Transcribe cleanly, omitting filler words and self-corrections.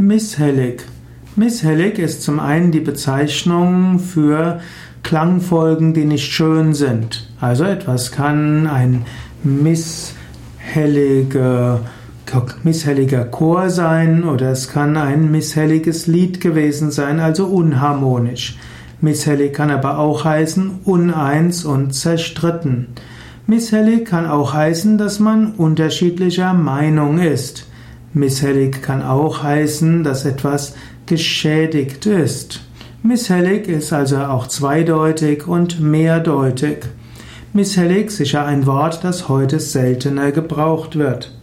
Misshellig. Misshellig ist zum einen die Bezeichnung für Klangfolgen, die nicht schön sind. Also etwas kann ein misshelliger Chor sein oder es kann ein misshelliges Lied gewesen sein, also unharmonisch. Misshellig kann aber auch heißen uneins und zerstritten. Misshellig kann auch heißen, dass man unterschiedlicher Meinung ist. Misshellig kann auch heißen, dass etwas geschädigt ist. Misshellig ist also auch zweideutig und mehrdeutig. Misshellig sicher ein Wort, das heute seltener gebraucht wird.